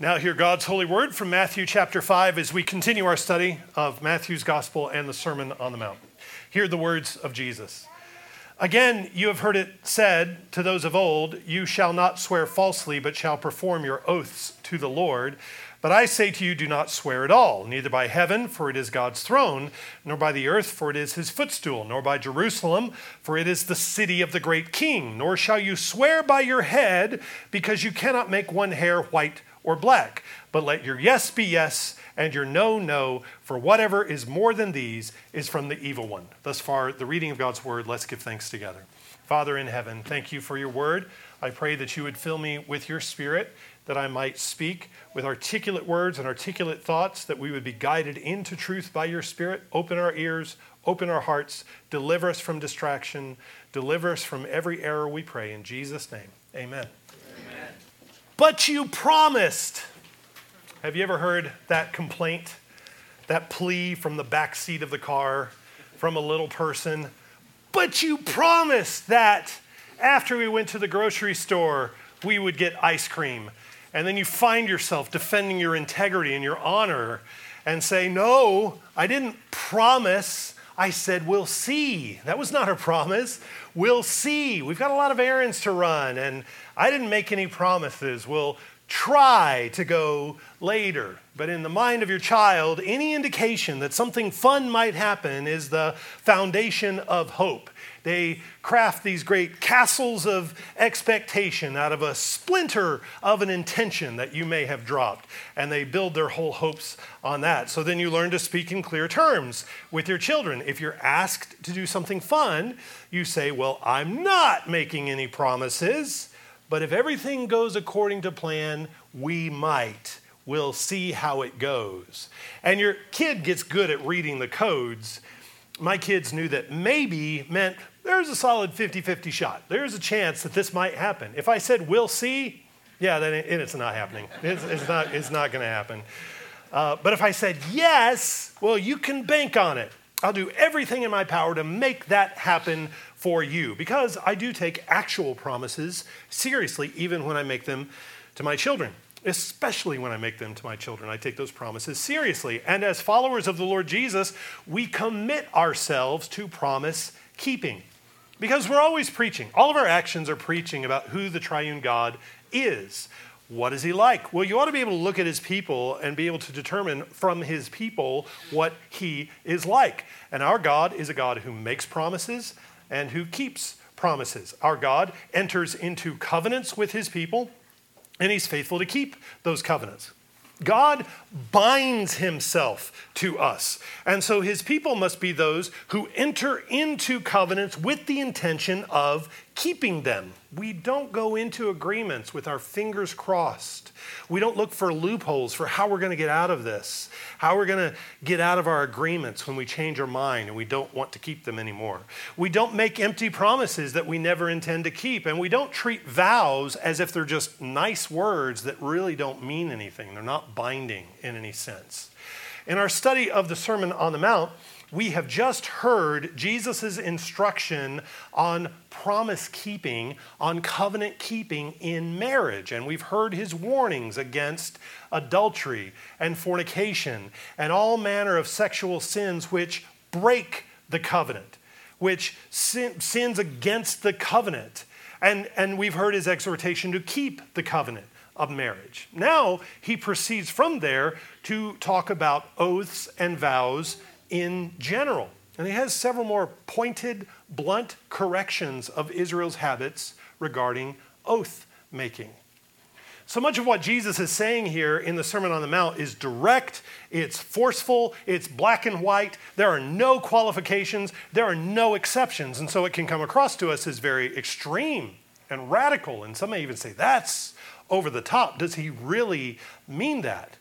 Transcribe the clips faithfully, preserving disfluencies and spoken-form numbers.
Now hear God's holy word from Matthew chapter five as we continue our study of Matthew's gospel and the Sermon on the Mount. Hear the words of Jesus. Again, you have heard it said to those of old, you shall not swear falsely, but shall perform your oaths to the Lord. But I say to you, do not swear at all, neither by heaven, for it is God's throne, nor by the earth, for it is his footstool, nor by Jerusalem, for it is the city of the great king. Nor shall you swear by your head, because you cannot make one hair white or black. But let your yes be yes, and your no, no, for whatever is more than these is from the evil one. Thus far, the reading of God's word. Let's give thanks together. Father in heaven, thank you for your word. I pray that you would fill me with your spirit, that I might speak with articulate words and articulate thoughts, that we would be guided into truth by your spirit. Open our ears, open our hearts, deliver us from distraction, deliver us from every error, we pray in Jesus' name, amen. Amen. But you promised. Have you ever heard that complaint, that plea from the back seat of the car, from a little person? But you promised that after we went to the grocery store, we would get ice cream. And then you find yourself defending your integrity and your honor and say, no, I didn't promise. I said, we'll see. That was not a promise. We'll see. We've got a lot of errands to run, and I didn't make any promises. We'll try to go later. But in the mind of your child, any indication that something fun might happen is the foundation of hope. They craft these great castles of expectation out of a splinter of an intention that you may have dropped, and they build their whole hopes on that. So then you learn to speak in clear terms with your children. If you're asked to do something fun, you say, well, I'm not making any promises, but if everything goes according to plan, we might. We'll see how it goes. And your kid gets good at reading the codes. My kids knew that maybe meant there's a solid fifty-fifty shot. There's a chance that this might happen. If I said, we'll see, yeah, then it, it's not happening. It's, it's not, it's not going to happen. Uh, but if I said, yes, well, you can bank on it. I'll do everything in my power to make that happen for you, because I do take actual promises seriously, even when I make them to my children. Especially when I make them to my children, I take those promises seriously. And as followers of the Lord Jesus, we commit ourselves to promise keeping, because we're always preaching. All of our actions are preaching about who the triune God is. What is he like? Well, you ought to be able to look at his people and be able to determine from his people what he is like. And our God is a God who makes promises and who keeps promises. Our God enters into covenants with his people, and he's faithful to keep those covenants. God binds himself to us. And so his people must be those who enter into covenants with the intention of keeping them. We don't go into agreements with our fingers crossed. We don't look for loopholes for how we're going to get out of this, how we're going to get out of our agreements when we change our mind and we don't want to keep them anymore. We don't make empty promises that we never intend to keep, and we don't treat vows as if they're just nice words that really don't mean anything. They're not binding in any sense. In our study of the Sermon on the Mount, we have just heard Jesus' instruction on promise keeping, on covenant keeping in marriage. And we've heard his warnings against adultery and fornication and all manner of sexual sins which break the covenant, which sin, sins against the covenant. And, and we've heard his exhortation to keep the covenant of marriage. Now he proceeds from there to talk about oaths and vows in general. And he has several more pointed, blunt corrections of Israel's habits regarding oath-making. So much of what Jesus is saying here in the Sermon on the Mount is direct, it's forceful, it's black and white. There are no qualifications, there are no exceptions. And so it can come across to us as very extreme and radical. And some may even say, that's over the top. Does he really mean that?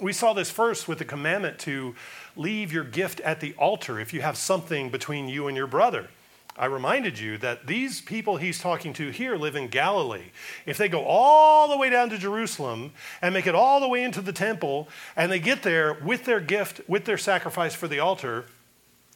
We saw this first with the commandment to leave your gift at the altar if you have something between you and your brother. I reminded you that these people he's talking to here live in Galilee. If they go all the way down to Jerusalem and make it all the way into the temple, and they get there with their gift, with their sacrifice for the altar,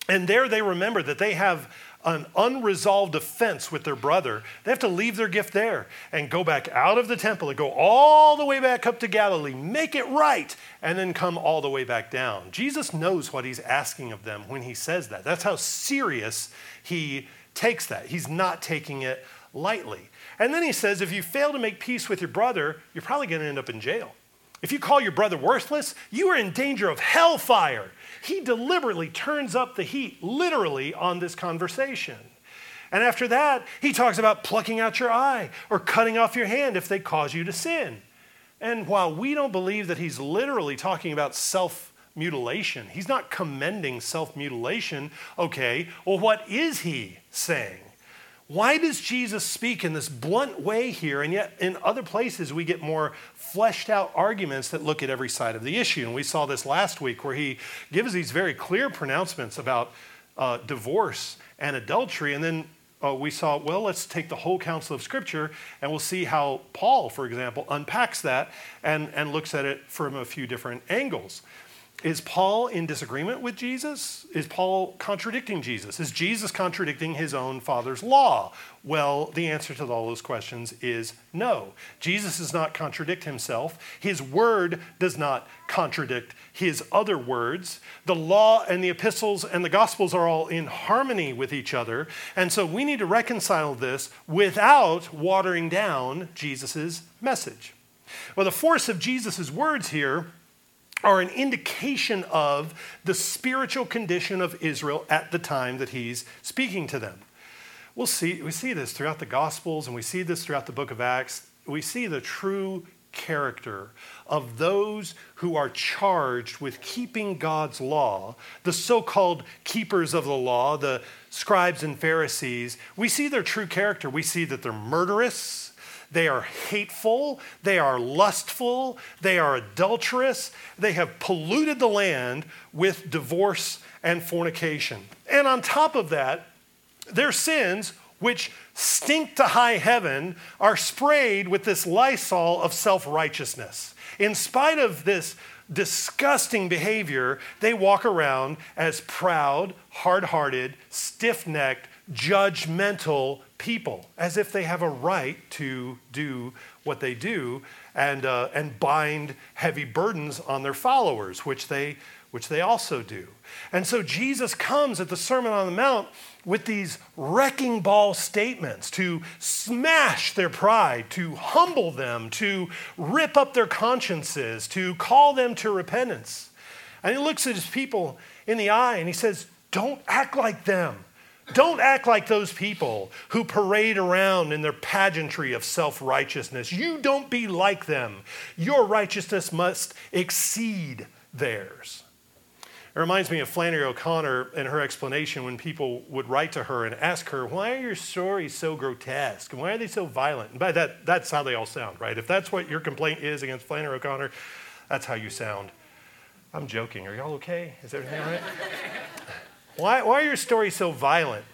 And there they remember that they have an unresolved offense with their brother. They have to leave their gift there and go back out of the temple and go all the way back up to Galilee, make it right, and then come all the way back down. Jesus knows what he's asking of them when he says that. That's how serious he takes that. He's not taking it lightly. And then he says, if you fail to make peace with your brother, you're probably going to end up in jail. If you call your brother worthless, you are in danger of hellfire. He deliberately turns up the heat, literally, on this conversation. And after that, he talks about plucking out your eye or cutting off your hand if they cause you to sin. And while we don't believe that he's literally talking about self-mutilation, he's not commending self-mutilation. Okay, well, what is he saying? Why does Jesus speak in this blunt way here? And yet in other places we get more fleshed out arguments that look at every side of the issue. And we saw this last week where he gives these very clear pronouncements about uh, divorce and adultery. And then uh, we saw, well, let's take the whole counsel of Scripture and we'll see how Paul, for example, unpacks that and, and looks at it from a few different angles. Is Paul in disagreement with Jesus? Is Paul contradicting Jesus? Is Jesus contradicting his own Father's law? Well, the answer to all those questions is no. Jesus does not contradict himself. His word does not contradict his other words. The law and the epistles and the gospels are all in harmony with each other. And so we need to reconcile this without watering down Jesus's message. Well, the force of Jesus's words here are an indication of the spiritual condition of Israel at the time that he's speaking to them. We'll see, we see this throughout the Gospels, and we see this throughout the book of Acts. We see the true character of those who are charged with keeping God's law, the so-called keepers of the law, the scribes and Pharisees. We see their true character. We see that they're murderous. They are hateful, they are lustful, they are adulterous, they have polluted the land with divorce and fornication. And on top of that, their sins, which stink to high heaven, are sprayed with this Lysol of self-righteousness. In spite of this disgusting behavior, they walk around as proud, hard-hearted, stiff-necked, judgmental people, as if they have a right to do what they do and uh, and bind heavy burdens on their followers, which they which they also do. And so Jesus comes at the Sermon on the Mount with these wrecking ball statements to smash their pride, to humble them, to rip up their consciences, to call them to repentance. And he looks at his people in the eye and he says, "Don't act like them. Don't act like those people who parade around in their pageantry of self-righteousness. You don't be like them. Your righteousness must exceed theirs." It reminds me of Flannery O'Connor and her explanation when people would write to her and ask her, "Why are your stories so grotesque? Why are they so violent?" And by that, that's how they all sound, right? If that's what your complaint is against Flannery O'Connor, that's how you sound. I'm joking. Are y'all okay? Is everything all right? Why, why are your stories so violent?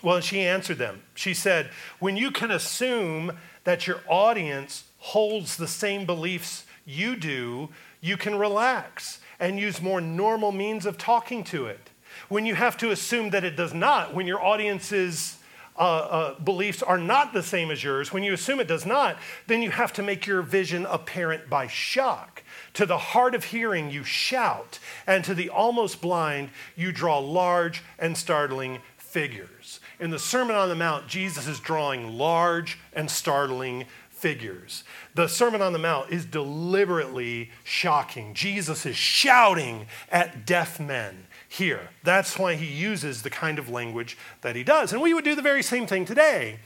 Well, she answered them. She said, when you can assume that your audience holds the same beliefs you do, you can relax and use more normal means of talking to it. When you have to assume that it does not, when your audience's uh, uh, beliefs are not the same as yours, when you assume it does not, then you have to make your vision apparent by shock. To the hard of hearing, you shout, and to the almost blind, you draw large and startling figures. In the Sermon on the Mount, Jesus is drawing large and startling figures. The Sermon on the Mount is deliberately shocking. Jesus is shouting at deaf men here. That's why he uses the kind of language that he does. And we would do the very same thing today.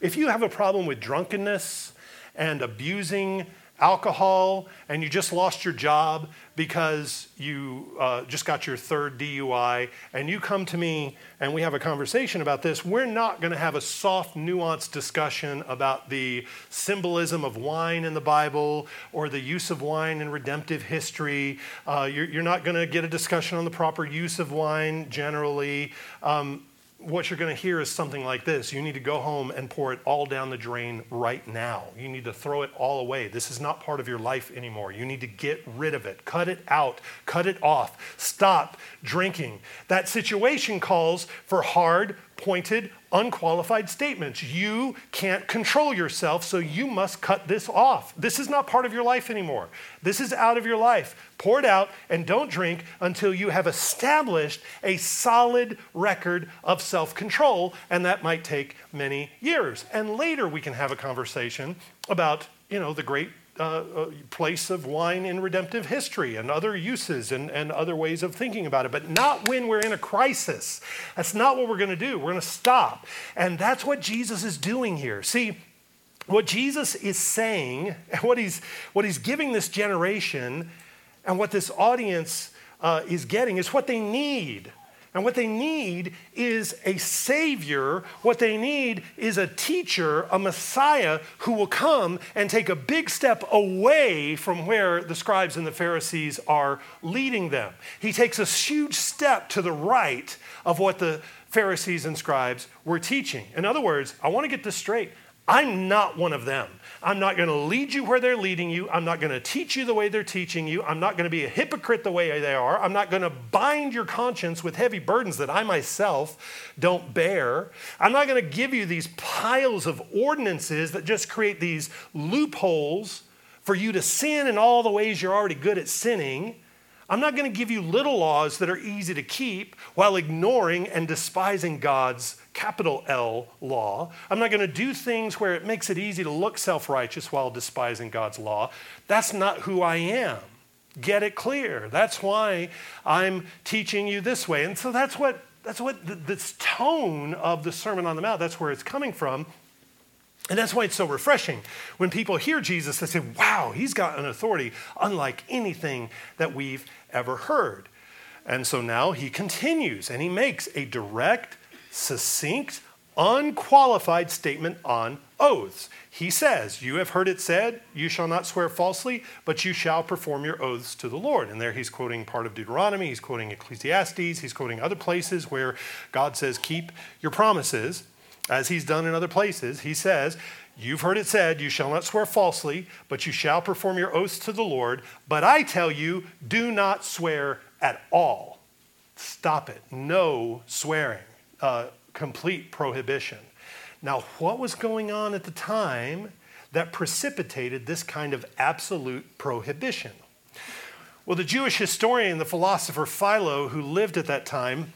If you have a problem with drunkenness and abusing alcohol, and you just lost your job because you uh, just got your third D U I, and you come to me and we have a conversation about this, we're not going to have a soft, nuanced discussion about the symbolism of wine in the Bible or the use of wine in redemptive history. Uh, you're, you're not going to get a discussion on the proper use of wine generally. Um, what you're going to hear is something like this. You need to go home and pour it all down the drain right now. You need to throw it all away. This is not part of your life anymore. You need to get rid of it. Cut it out. Cut it off. Stop drinking. That situation calls for hard, pointed, unqualified statements. You can't control yourself, so you must cut this off. This is not part of your life anymore. This is out of your life. Pour it out and don't drink until you have established a solid record of self-control, and that might take many years. And later we can have a conversation about, you know, the great Uh, place of wine in redemptive history and other uses and, and other ways of thinking about it, but not when we're in a crisis. That's not what we're going to do. We're going to stop. And that's what Jesus is doing here. See, what Jesus is saying, and what he's, what he's giving this generation and what this audience uh, is getting is what they need. And what they need is a savior. What they need is a teacher, a Messiah who will come and take a big step away from where the scribes and the Pharisees are leading them. He takes a huge step to the right of what the Pharisees and scribes were teaching. In other words, I want to get this straight. I'm not one of them. I'm not going to lead you where they're leading you. I'm not going to teach you the way they're teaching you. I'm not going to be a hypocrite the way they are. I'm not going to bind your conscience with heavy burdens that I myself don't bear. I'm not going to give you these piles of ordinances that just create these loopholes for you to sin in all the ways you're already good at sinning. I'm not going to give you little laws that are easy to keep while ignoring and despising God's capital L law. I'm not going to do things where it makes it easy to look self-righteous while despising God's law. That's not who I am. Get it clear. That's why I'm teaching you this way. And so that's what, that's what the, this tone of the Sermon on the Mount, that's where it's coming from. And that's why it's so refreshing. When people hear Jesus, they say, wow, he's got an authority unlike anything that we've ever heard. And so now he continues and he makes a direct, succinct, unqualified statement on oaths. He says, you have heard it said, you shall not swear falsely, but you shall perform your oaths to the Lord. And there he's quoting part of Deuteronomy, he's quoting Ecclesiastes, he's quoting other places where God says, keep your promises. As he's done in other places, he says, you've heard it said, you shall not swear falsely, but you shall perform your oaths to the Lord. But I tell you, do not swear at all. Stop it. No swearing. Uh, complete prohibition. Now, what was going on at the time that precipitated this kind of absolute prohibition? Well, the Jewish historian, the philosopher Philo, who lived at that time,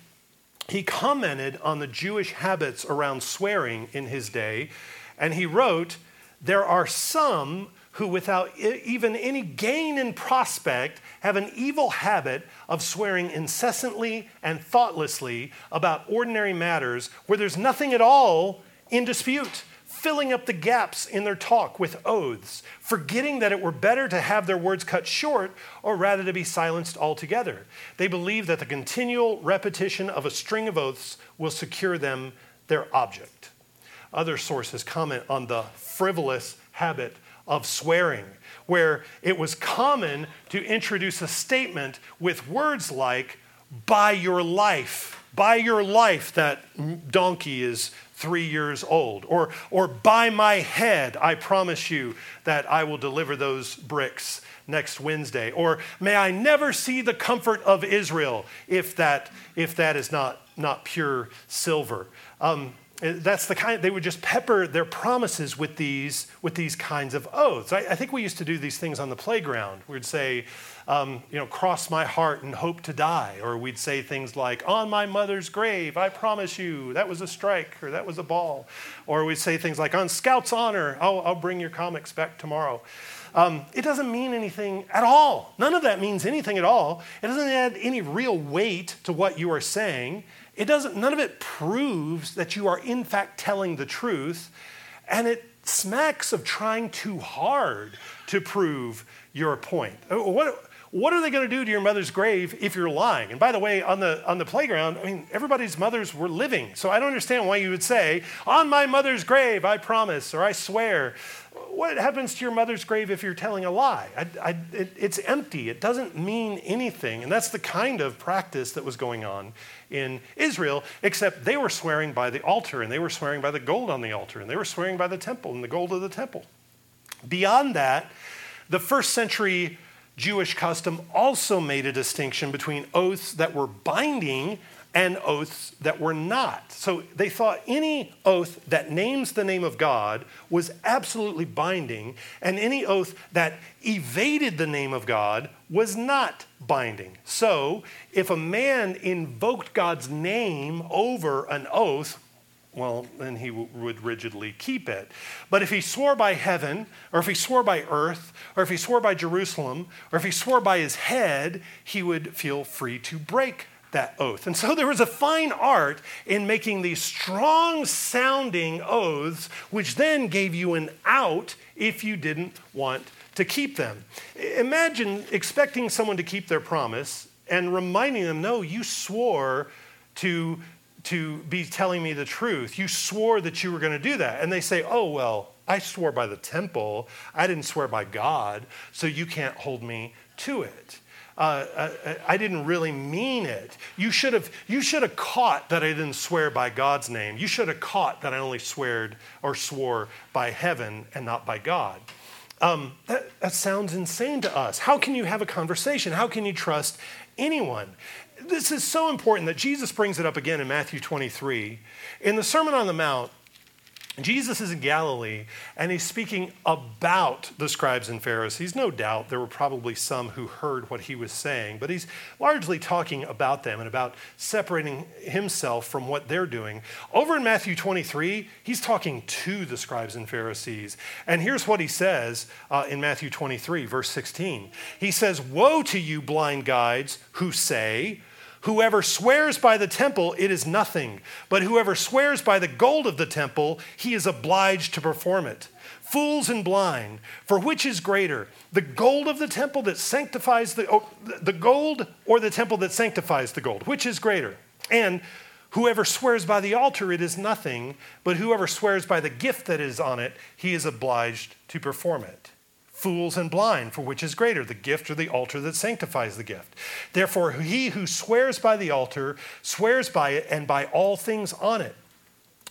he commented on the Jewish habits around swearing in his day, and he wrote, there are some who without even any gain in prospect have an evil habit of swearing incessantly and thoughtlessly about ordinary matters where there's nothing at all in dispute, filling up the gaps in their talk with oaths, forgetting that it were better to have their words cut short or rather to be silenced altogether. They believe that the continual repetition of a string of oaths will secure them their object. Other sources comment on the frivolous habit of swearing, where it was common to introduce a statement with words like, by your life, by your life that donkey is three years old, or, or by my head, I promise you that I will deliver those bricks next Wednesday, or may I never see the comfort of Israel if that, if that is not, not pure silver. Um, That's the kind, they would just pepper their promises with these with these kinds of oaths. I, I think we used to do these things on the playground. We'd say, um, you know, cross my heart and hope to die. Or we'd say things like, on my mother's grave, I promise you, that was a strike or that was a ball. Or we'd say things like, on Scout's honor, I'll, I'll bring your comics back tomorrow. Um, it doesn't mean anything at all. None of that means anything at all. It doesn't add any real weight to what you are saying. It doesn't, none of it proves that you are in fact telling the truth, and it smacks of trying too hard to prove your point. What, what are they going to do to your mother's grave if you're lying? And by the way, on the, on the playground, I mean, everybody's mothers were living, so I don't understand why you would say, on my mother's grave, I promise, or I swear. what happens to your mother's grave if you're telling a lie? I, I, it, it's empty. It doesn't mean anything. And that's the kind of practice that was going on in Israel, except they were swearing by the altar, and they were swearing by the gold on the altar, and they were swearing by the temple and the gold of the temple. Beyond that, the first century Jewish custom also made a distinction between oaths that were binding and oaths that were not. So they thought any oath that names the name of God was absolutely binding, and any oath that evaded the name of God was not binding. So if a man invoked God's name over an oath, well, then he w- would rigidly keep it. But if he swore by heaven, or if he swore by earth, or if he swore by Jerusalem, or if he swore by his head, he would feel free to break that oath. And so there was a fine art in making these strong sounding oaths, which then gave you an out if you didn't want to keep them. Imagine expecting someone to keep their promise and reminding them, no, you swore to, to be telling me the truth. You swore that you were going to do that. And they say, oh, well, I swore by the temple. I didn't swear by God, so you can't hold me to it. Uh, I, I didn't really mean it. You should have you should have caught that I didn't swear by God's name. You should have caught that I only sweared or swore by heaven and not by God. Um, that, that sounds insane to us. How can you have a conversation? How can you trust anyone? This is so important that Jesus brings it up again in Matthew twenty-three. In the Sermon on the Mount, Jesus is in Galilee, and he's speaking about the scribes and Pharisees. No doubt there were probably some who heard what he was saying, but he's largely talking about them and about separating himself from what they're doing. Over in Matthew twenty-three, he's talking to the scribes and Pharisees. And here's what he says uh, in Matthew twenty-three, verse sixteen. He says, "Woe to you, blind guides, who say, 'Whoever swears by the temple, it is nothing. But whoever swears by the gold of the temple, he is obliged to perform it.' Fools and blind, for which is greater, the gold of the temple that sanctifies the, oh, the gold or the temple that sanctifies the gold? Which is greater? And whoever swears by the altar, it is nothing. But whoever swears by the gift that is on it, he is obliged to perform it. Fools and blind, for which is greater, the gift or the altar that sanctifies the gift? Therefore, he who swears by the altar swears by it and by all things on it.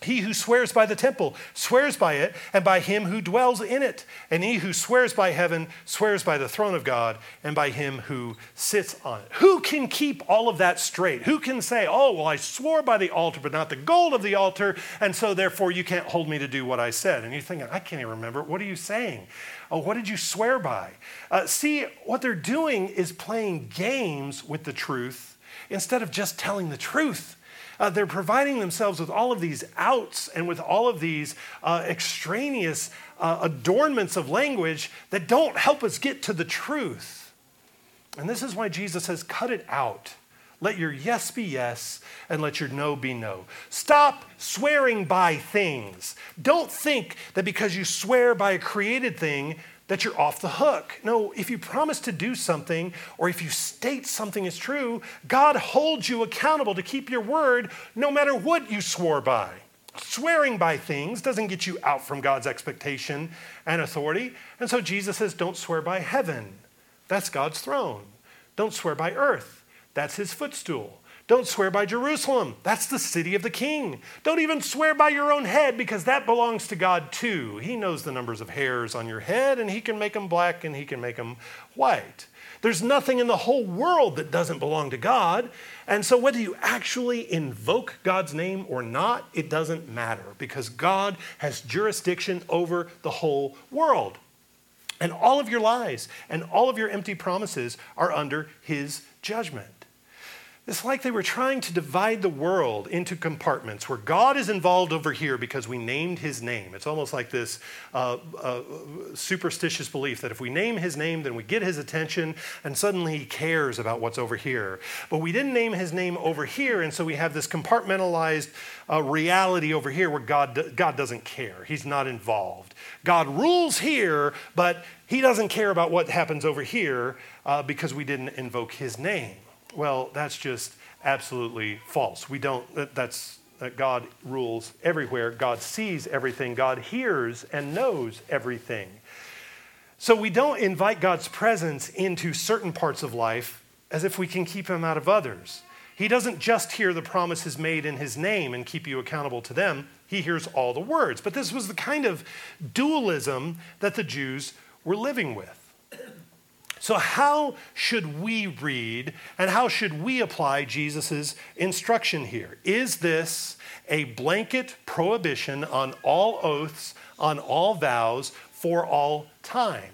He who swears by the temple swears by it and by him who dwells in it. And he who swears by heaven swears by the throne of God and by him who sits on it." Who can keep all of that straight? Who can say, oh, well, I swore by the altar, but not the gold of the altar, and so therefore you can't hold me to do what I said? And you're thinking, I can't even remember. What are you saying? Oh, what did you swear by? Uh, see, what they're doing is playing games with the truth instead of just telling the truth. Uh, they're providing themselves with all of these outs and with all of these uh, extraneous uh, adornments of language that don't help us get to the truth. And this is why Jesus says, cut it out. Let your yes be yes, and let your no be no. Stop swearing by things. Don't think that because you swear by a created thing that you're off the hook. No, if you promise to do something, or if you state something is true, God holds you accountable to keep your word no matter what you swore by. Swearing by things doesn't get you out from God's expectation and authority. And so Jesus says, don't swear by heaven. That's God's throne. Don't swear by earth. That's his footstool. Don't swear by Jerusalem. That's the city of the king. Don't even swear by your own head, because that belongs to God too. He knows the numbers of hairs on your head, and he can make them black and he can make them white. There's nothing in the whole world that doesn't belong to God. And so whether you actually invoke God's name or not, it doesn't matter, because God has jurisdiction over the whole world. And all of your lies and all of your empty promises are under his judgment. It's like they were trying to divide the world into compartments where God is involved over here because we named his name. It's almost like this uh, uh, superstitious belief that if we name his name, then we get his attention and suddenly he cares about what's over here. But we didn't name his name over here, and so we have this compartmentalized uh, reality over here where God, God doesn't care. He's not involved. God rules here, but he doesn't care about what happens over here uh, because we didn't invoke his name. Well, that's just absolutely false. We don't, that's that God rules everywhere. God sees everything. God hears and knows everything. So we don't invite God's presence into certain parts of life as if we can keep him out of others. He doesn't just hear the promises made in his name and keep you accountable to them. He hears all the words. But this was the kind of dualism that the Jews were living with. So how should we read and how should we apply Jesus' instruction here? Is this a blanket prohibition on all oaths, on all vows, for all time?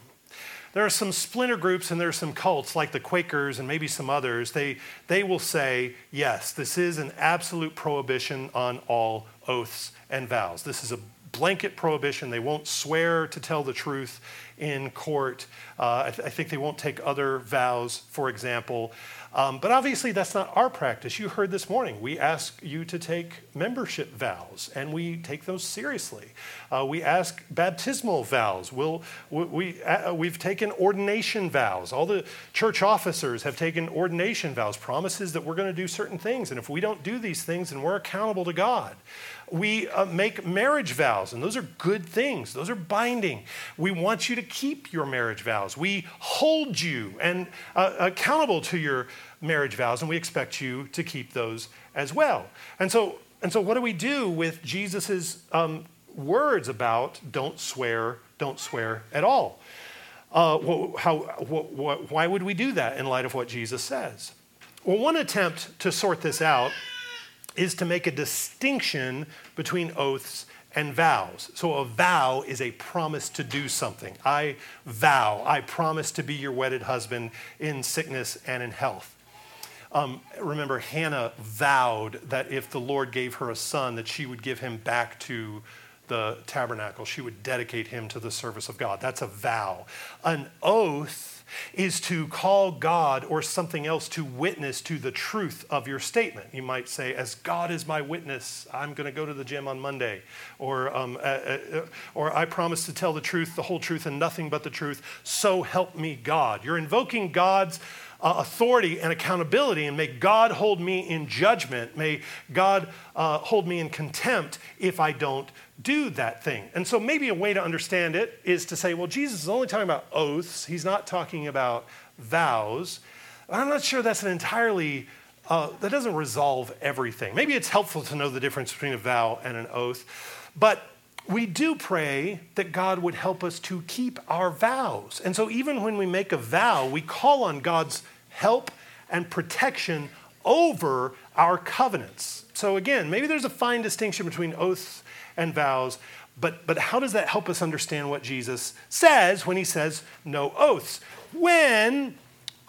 There are some splinter groups and there are some cults like the Quakers and maybe some others. They, they will say, yes, this is an absolute prohibition on all oaths and vows. This is a blanket prohibition. They won't swear to tell the truth in court. Uh, I, th- I think they won't take other vows, for example. Um, but obviously that's not our practice. You heard this morning, we ask you to take membership vows, and we take those seriously. Uh, we ask baptismal vows. We'll, we, we, uh, we've taken ordination vows. All the church officers have taken ordination vows, promises that we're going to do certain things. And if we don't do these things, then we're accountable to God. We uh, make marriage vows, and those are good things. Those are binding. We want you to keep your marriage vows. We hold you and uh, accountable to your marriage vows, and we expect you to keep those as well. And so, and so what do we do with Jesus's um, words about don't swear, don't swear at all? Uh, wh- how, wh- wh- why would we do that in light of what Jesus says? Well, one attempt to sort this out is to make a distinction between oaths and vows. So a vow is a promise to do something. I vow, I promise to be your wedded husband in sickness and in health. Um, remember, Hannah vowed that if the Lord gave her a son, that she would give him back to the tabernacle. She would dedicate him to the service of God. That's a vow. An oath is to call God or something else to witness to the truth of your statement. You might say, as God is my witness, I'm going to go to the gym on Monday. Or, um, uh, uh, or I promise to tell the truth, the whole truth, and nothing but the truth. So help me God. You're invoking God's uh, authority and accountability, and may God hold me in judgment. May God uh, hold me in contempt if I don't do that thing. And so maybe a way to understand it is to say, well, Jesus is only talking about oaths. He's not talking about vows. I'm not sure that's an entirely, uh, that doesn't resolve everything. Maybe it's helpful to know the difference between a vow and an oath. But we do pray that God would help us to keep our vows. And so even when we make a vow, we call on God's help and protection over our covenants. So again, maybe there's a fine distinction between oaths and vows, but but how does that help us understand what Jesus says when he says no oaths? When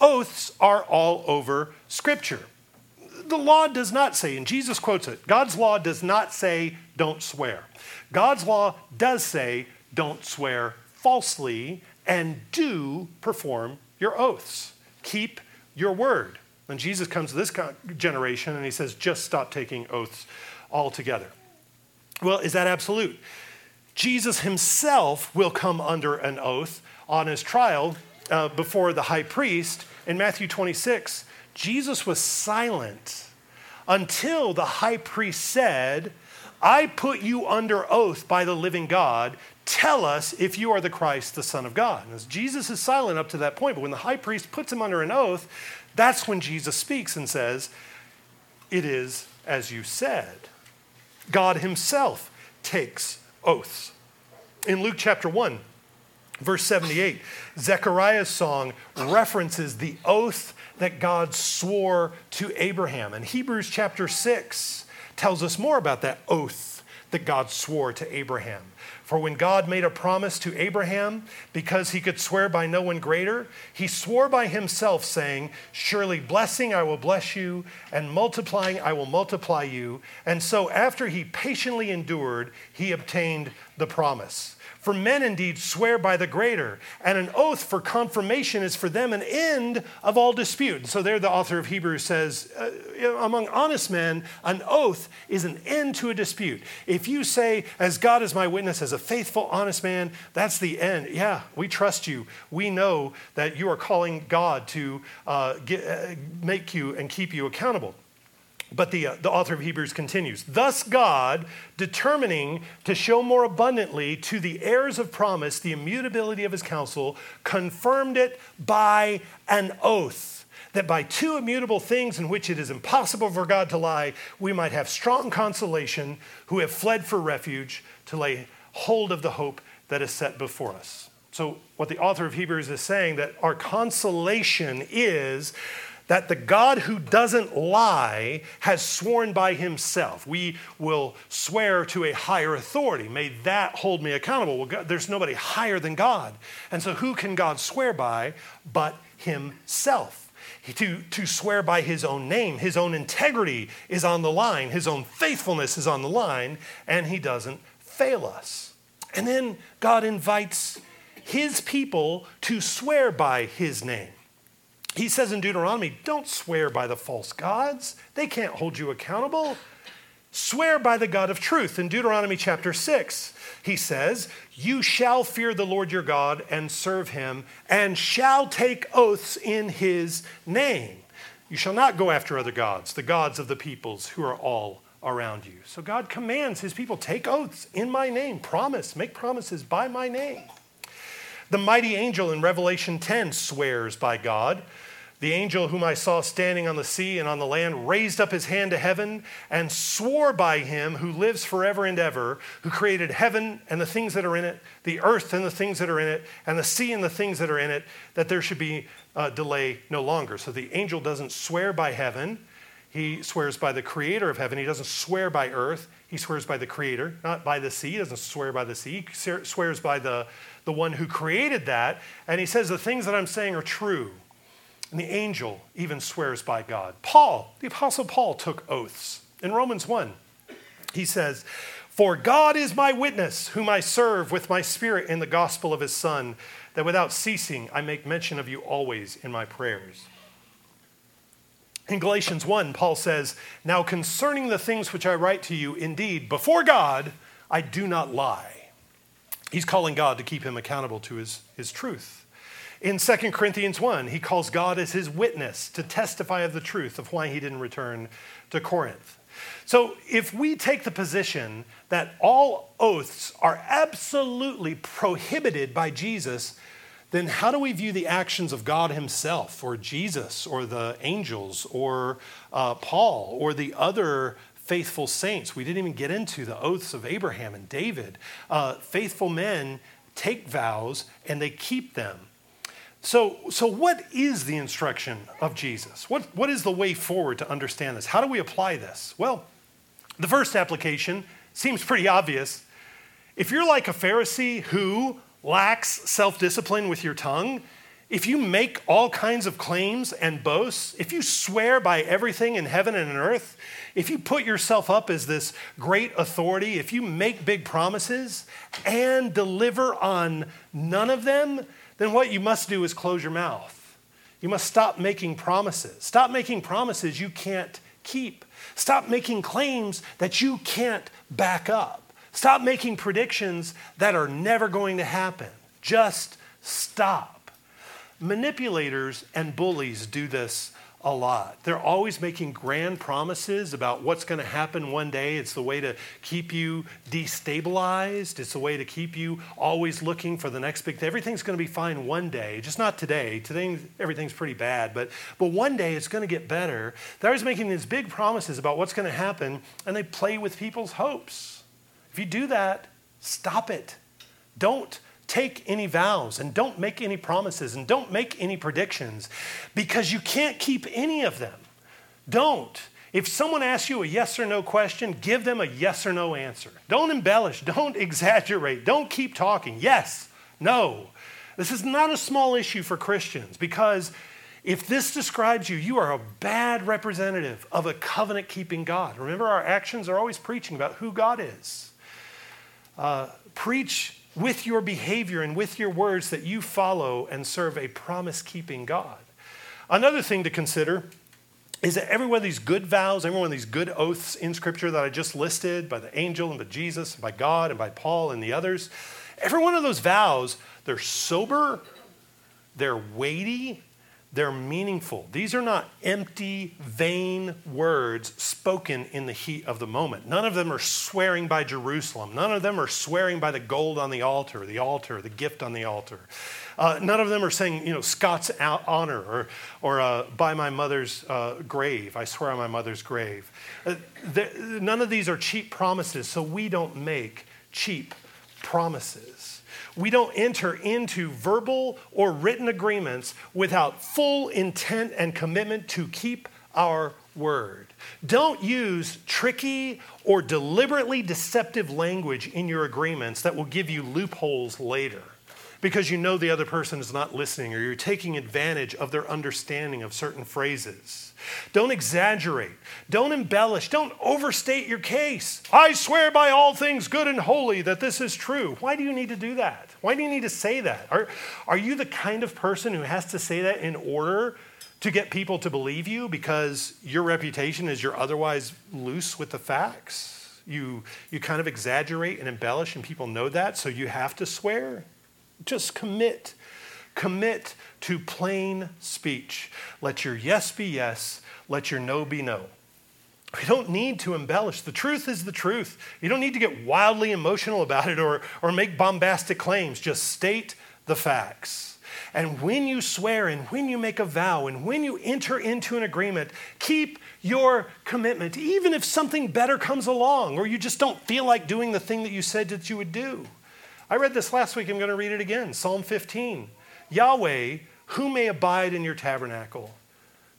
oaths are all over Scripture. The law does not say, and Jesus quotes it, God's law does not say don't swear. God's law does say don't swear falsely and do perform your oaths. Keep your word. And Jesus comes to this generation and he says just stop taking oaths altogether. Well, is that absolute? Jesus himself will come under an oath on his trial uh, before the high priest. In Matthew twenty-six, Jesus was silent until the high priest said, I put you under oath by the living God. Tell us if you are the Christ, the Son of God. And Jesus is silent up to that point, but when the high priest puts him under an oath, that's when Jesus speaks and says, it is as you said. God himself takes oaths. In Luke chapter one, verse seventy-eight, Zechariah's song references the oath that God swore to Abraham. And Hebrews chapter six tells us more about that oath that God swore to Abraham. For when God made a promise to Abraham, because he could swear by no one greater, he swore by himself saying, surely blessing I will bless you, and multiplying I will multiply you. And so after he patiently endured, he obtained the promise. For men indeed swear by the greater, and an oath for confirmation is for them an end of all dispute. So there the author of Hebrews says, uh, among honest men, an oath is an end to a dispute. If you say, as God is my witness, as a faithful, honest man, that's the end. Yeah, we trust you. We know that you are calling God to uh, get, uh, make you and keep you accountable. But the, uh, the author of Hebrews continues, thus God, determining to show more abundantly to the heirs of promise the immutability of his counsel, confirmed it by an oath, that by two immutable things in which it is impossible for God to lie, we might have strong consolation who have fled for refuge to lay hold of the hope that is set before us. So what the author of Hebrews is saying, that our consolation is that the God who doesn't lie has sworn by himself. We will swear to a higher authority. May that hold me accountable. Well, God, there's nobody higher than God. And so who can God swear by but himself? To, to swear by his own name, his own integrity is on the line, his own faithfulness is on the line, and he doesn't fail us. And then God invites his people to swear by his name. He says in Deuteronomy, don't swear by the false gods. They can't hold you accountable. Swear by the God of truth. In Deuteronomy chapter six, he says, you shall fear the Lord your God and serve him and shall take oaths in his name. You shall not go after other gods, the gods of the peoples who are all around you. So God commands his people, take oaths in my name, promise, make promises by my name. The mighty angel in Revelation ten swears by God. The angel whom I saw standing on the sea and on the land raised up his hand to heaven and swore by him who lives forever and ever, who created heaven and the things that are in it, the earth and the things that are in it, and the sea and the things that are in it, that there should be uh, delay no longer. So the angel doesn't swear by heaven. He swears by the creator of heaven. He doesn't swear by earth. He swears by the creator, not by the sea. He doesn't swear by the sea. He swears by the, the one who created that. And he says, the things that I'm saying are true. And the angel even swears by God. Paul, the Apostle Paul, took oaths. In Romans one, he says, for God is my witness, whom I serve with my spirit in the gospel of his Son, that without ceasing I make mention of you always in my prayers. In Galatians one, Paul says, now concerning the things which I write to you, indeed, before God, I do not lie. He's calling God to keep him accountable to his, his truth. In Second Corinthians one, he calls God as his witness to testify of the truth of why he didn't return to Corinth. So if we take the position that all oaths are absolutely prohibited by Jesus, then how do we view the actions of God himself or Jesus or the angels or uh, Paul or the other faithful saints? We didn't even get into the oaths of Abraham and David. Uh, faithful men take vows and they keep them. So, so what is the instruction of Jesus? What, what is the way forward to understand this? How do we apply this? Well, the first application seems pretty obvious. If you're like a Pharisee who lacks self-discipline with your tongue, if you make all kinds of claims and boasts, if you swear by everything in heaven and on earth, if you put yourself up as this great authority, if you make big promises and deliver on none of them, then what you must do is close your mouth. You must stop making promises. Stop making promises you can't keep. Stop making claims that you can't back up. Stop making predictions that are never going to happen. Just stop. Manipulators and bullies do this a lot. They're always making grand promises about what's going to happen one day. It's the way to keep you destabilized. It's the way to keep you always looking for the next big thing. Everything's going to be fine one day, just not today. Today, everything's pretty bad, but, but one day it's going to get better. They're always making these big promises about what's going to happen, and they play with people's hopes. If you do that, stop it. Don't take any vows and don't make any promises and don't make any predictions because you can't keep any of them. Don't. If someone asks you a yes or no question, give them a yes or no answer. Don't embellish. Don't exaggerate. Don't keep talking. Yes, no. This is not a small issue for Christians because if this describes you, you are a bad representative of a covenant-keeping God. Remember, our actions are always preaching about who God is. Uh, preach with your behavior and with your words that you follow and serve a promise-keeping God. Another thing to consider is that every one of these good vows, every one of these good oaths in Scripture that I just listed by the angel and by Jesus and by God and by Paul and the others, every one of those vows, they're sober, they're weighty, They're meaningful. These are not empty, vain words spoken in the heat of the moment. None of them are swearing by Jerusalem. None of them are swearing by the gold on the altar, the altar, the gift on the altar. Uh, none of them are saying, you know, Scott's honor or or uh, by my mother's uh, grave. I swear on my mother's grave. Uh, none of these are cheap promises, so we don't make cheap promises. We don't enter into verbal or written agreements without full intent and commitment to keep our word. Don't use tricky or deliberately deceptive language in your agreements that will give you loopholes later because you know the other person is not listening or you're taking advantage of their understanding of certain phrases. Don't exaggerate. Don't embellish. Don't overstate your case. I swear by all things good and holy that this is true. Why do you need to do that? Why do you need to say that? Are, are you the kind of person who has to say that in order to get people to believe you because your reputation is you're otherwise loose with the facts? You, you kind of exaggerate and embellish and people know that, so you have to swear? Just commit. Commit to plain speech. Let your yes be yes. Let your no be no. We don't need to embellish. The truth is the truth. You don't need to get wildly emotional about it or, or make bombastic claims. Just state the facts. And when you swear and when you make a vow and when you enter into an agreement, keep your commitment, even if something better comes along or you just don't feel like doing the thing that you said that you would do. I read this last week. I'm going to read it again. Psalm fifteen. Yahweh, who may abide in your tabernacle?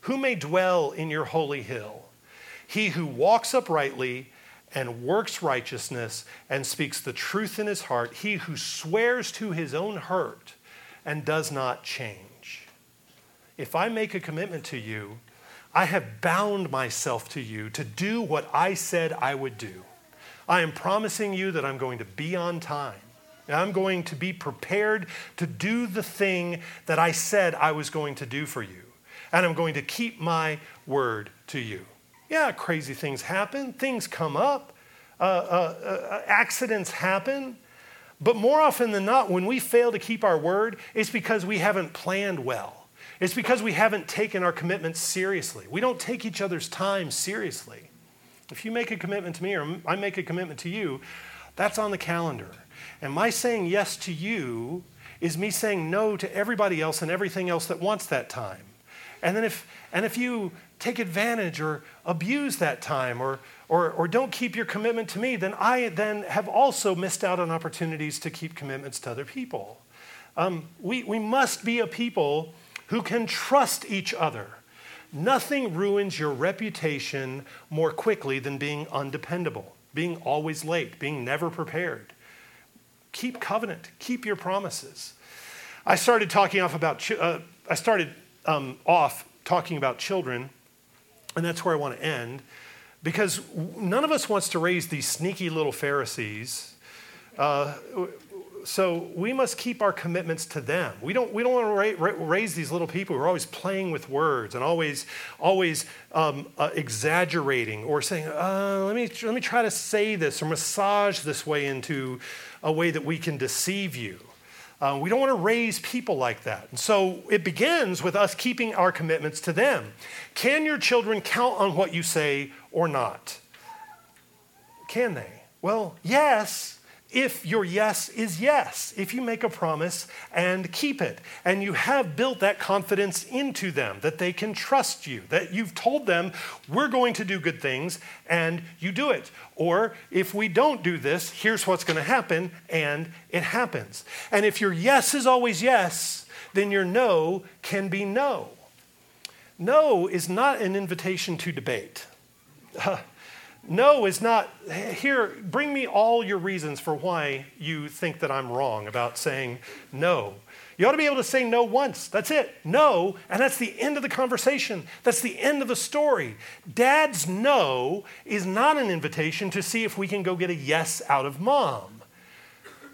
Who may dwell in your holy hill? He who walks uprightly and works righteousness and speaks the truth in his heart, he who swears to his own hurt and does not change. If I make a commitment to you, I have bound myself to you to do what I said I would do. I am promising you that I'm going to be on time. I'm going to be prepared to do the thing that I said I was going to do for you. And I'm going to keep my word to you. Yeah, crazy things happen. Things come up. Uh, uh, uh, accidents happen. But more often than not, when we fail to keep our word, it's because we haven't planned well. It's because we haven't taken our commitments seriously. We don't take each other's time seriously. If you make a commitment to me or I make a commitment to you, that's on the calendar. And my saying yes to you is me saying no to everybody else and everything else that wants that time. And then if and if you take advantage or abuse that time or or or don't keep your commitment to me, then I then have also missed out on opportunities to keep commitments to other people. Um, we we must be a people who can trust each other. Nothing ruins your reputation more quickly than being undependable, being always late, being never prepared. Keep covenant. Keep your promises. I started talking off about. Uh, I started um, off talking about children, and that's where I want to end, because none of us wants to raise these sneaky little Pharisees. Uh, so we must keep our commitments to them. We don't. We don't want to ra- ra- raise these little people who are always playing with words and always, always um, uh, exaggerating or saying, uh, "Let me let me try to say this or massage this way into a way that we can deceive you." Uh, we don't want to raise people like that. And so it begins with us keeping our commitments to them. Can your children count on what you say or not? Can they? Well, yes, if your yes is yes. If you make a promise and keep it, and you have built that confidence into them, that they can trust you, that you've told them, we're going to do good things, and you do it. Or if we don't do this, here's what's going to happen, and it happens. And if your yes is always yes, then your no can be no. No is not an invitation to debate. Uh, no is not, here, bring me all your reasons for why you think that I'm wrong about saying no. You ought to be able to say no once. That's it. No, and that's the end of the conversation. That's the end of the story. Dad's no is not an invitation to see if we can go get a yes out of mom.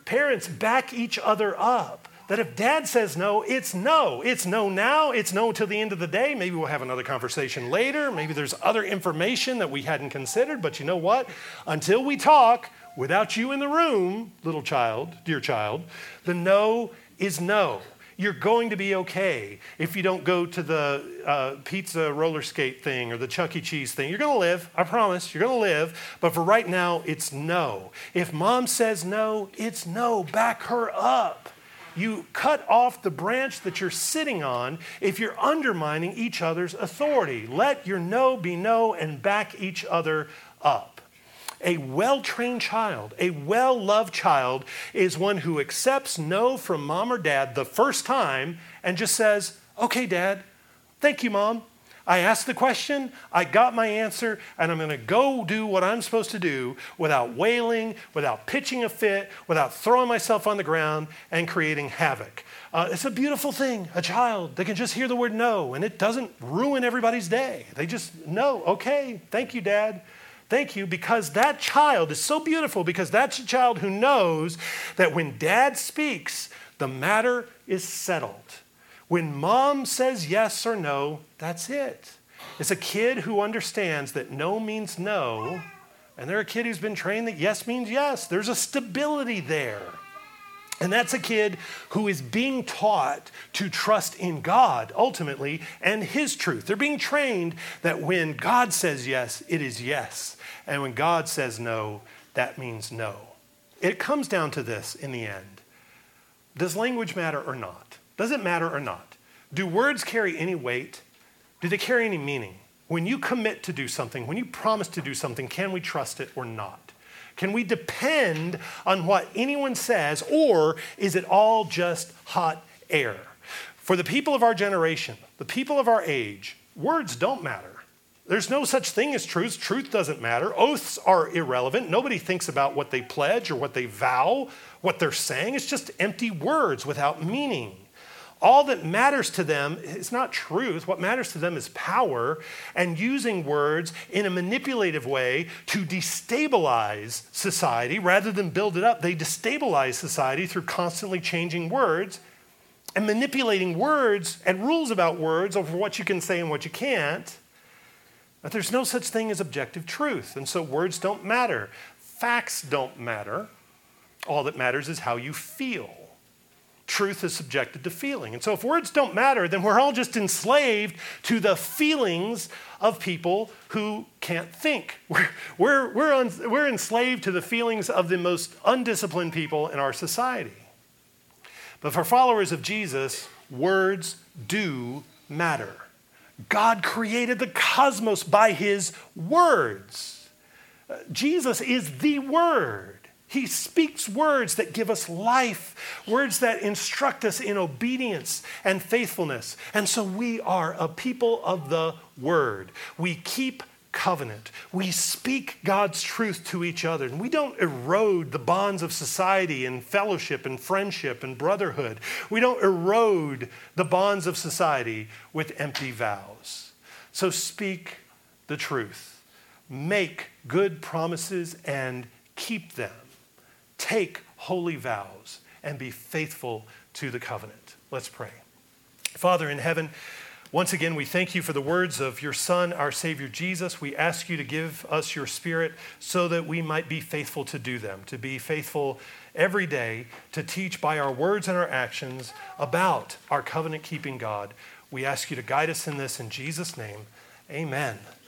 Parents, back each other up. That if dad says no, it's no. It's no now. It's no till the end of the day. Maybe we'll have another conversation later. Maybe there's other information that we hadn't considered. But you know what? Until we talk, without you in the room, little child, dear child, the no is no. you're going to be okay if you don't go to the uh, pizza roller skate thing or the Chuck E. Cheese thing. You're going to live, I promise, you're going to live. But for right now, it's no. If mom says no, it's no. Back her up. You cut off the branch that you're sitting on if you're undermining each other's authority. Let your no be no and back each other up. A well-trained child, a well-loved child is one who accepts no from mom or dad the first time and just says, okay, dad, thank you, mom. I asked the question, I got my answer, and I'm going to go do what I'm supposed to do without wailing, without pitching a fit, without throwing myself on the ground and creating havoc. Uh, it's a beautiful thing, a child. They can just hear the word no, and it doesn't ruin everybody's day. They just know, okay, thank you, dad. Thank you, because that child is so beautiful because that's a child who knows that when dad speaks, the matter is settled. When mom says yes or no, that's it. It's a kid who understands that no means no, and they're a kid who's been trained that yes means yes. There's a stability there. And that's a kid who is being taught to trust in God, ultimately, and his truth. They're being trained that when God says yes, it is yes. And when God says no, that means no. It comes down to this in the end. Does language matter or not? Does it matter or not? Do words carry any weight? Do they carry any meaning? When you commit to do something, when you promise to do something, can we trust it or not? Can we depend on what anyone says, or is it all just hot air? For the people of our generation, the people of our age, words don't matter. There's no such thing as truth. Truth doesn't matter. Oaths are irrelevant. Nobody thinks about what they pledge or what they vow, what they're saying. It's just empty words without meaning. All that matters to them is not truth. What matters to them is power and using words in a manipulative way to destabilize society rather than build it up. They destabilize society through constantly changing words and manipulating words and rules about words over what you can say and what you can't. But there's no such thing as objective truth, and so words don't matter. Facts don't matter. All that matters is how you feel. Truth is subjected to feeling. And so if words don't matter, then we're all just enslaved to the feelings of people who can't think. We're, we're, we're, un, we're enslaved to the feelings of the most undisciplined people in our society. But for followers of Jesus, words do matter. God created the cosmos by his words. Uh, Jesus is the Word. He speaks words that give us life, words that instruct us in obedience and faithfulness. And so we are a people of the word. We keep covenant. We speak God's truth to each other. And we don't erode the bonds of society and fellowship and friendship and brotherhood. We don't erode the bonds of society with empty vows. So speak the truth. Make good promises and keep them. Take holy vows and be faithful to the covenant. Let's pray. Father in heaven, once again, we thank you for the words of your Son, our Savior Jesus. We ask you to give us your Spirit so that we might be faithful to do them, to be faithful every day, to teach by our words and our actions about our covenant-keeping God. We ask you to guide us in this in Jesus' name. Amen.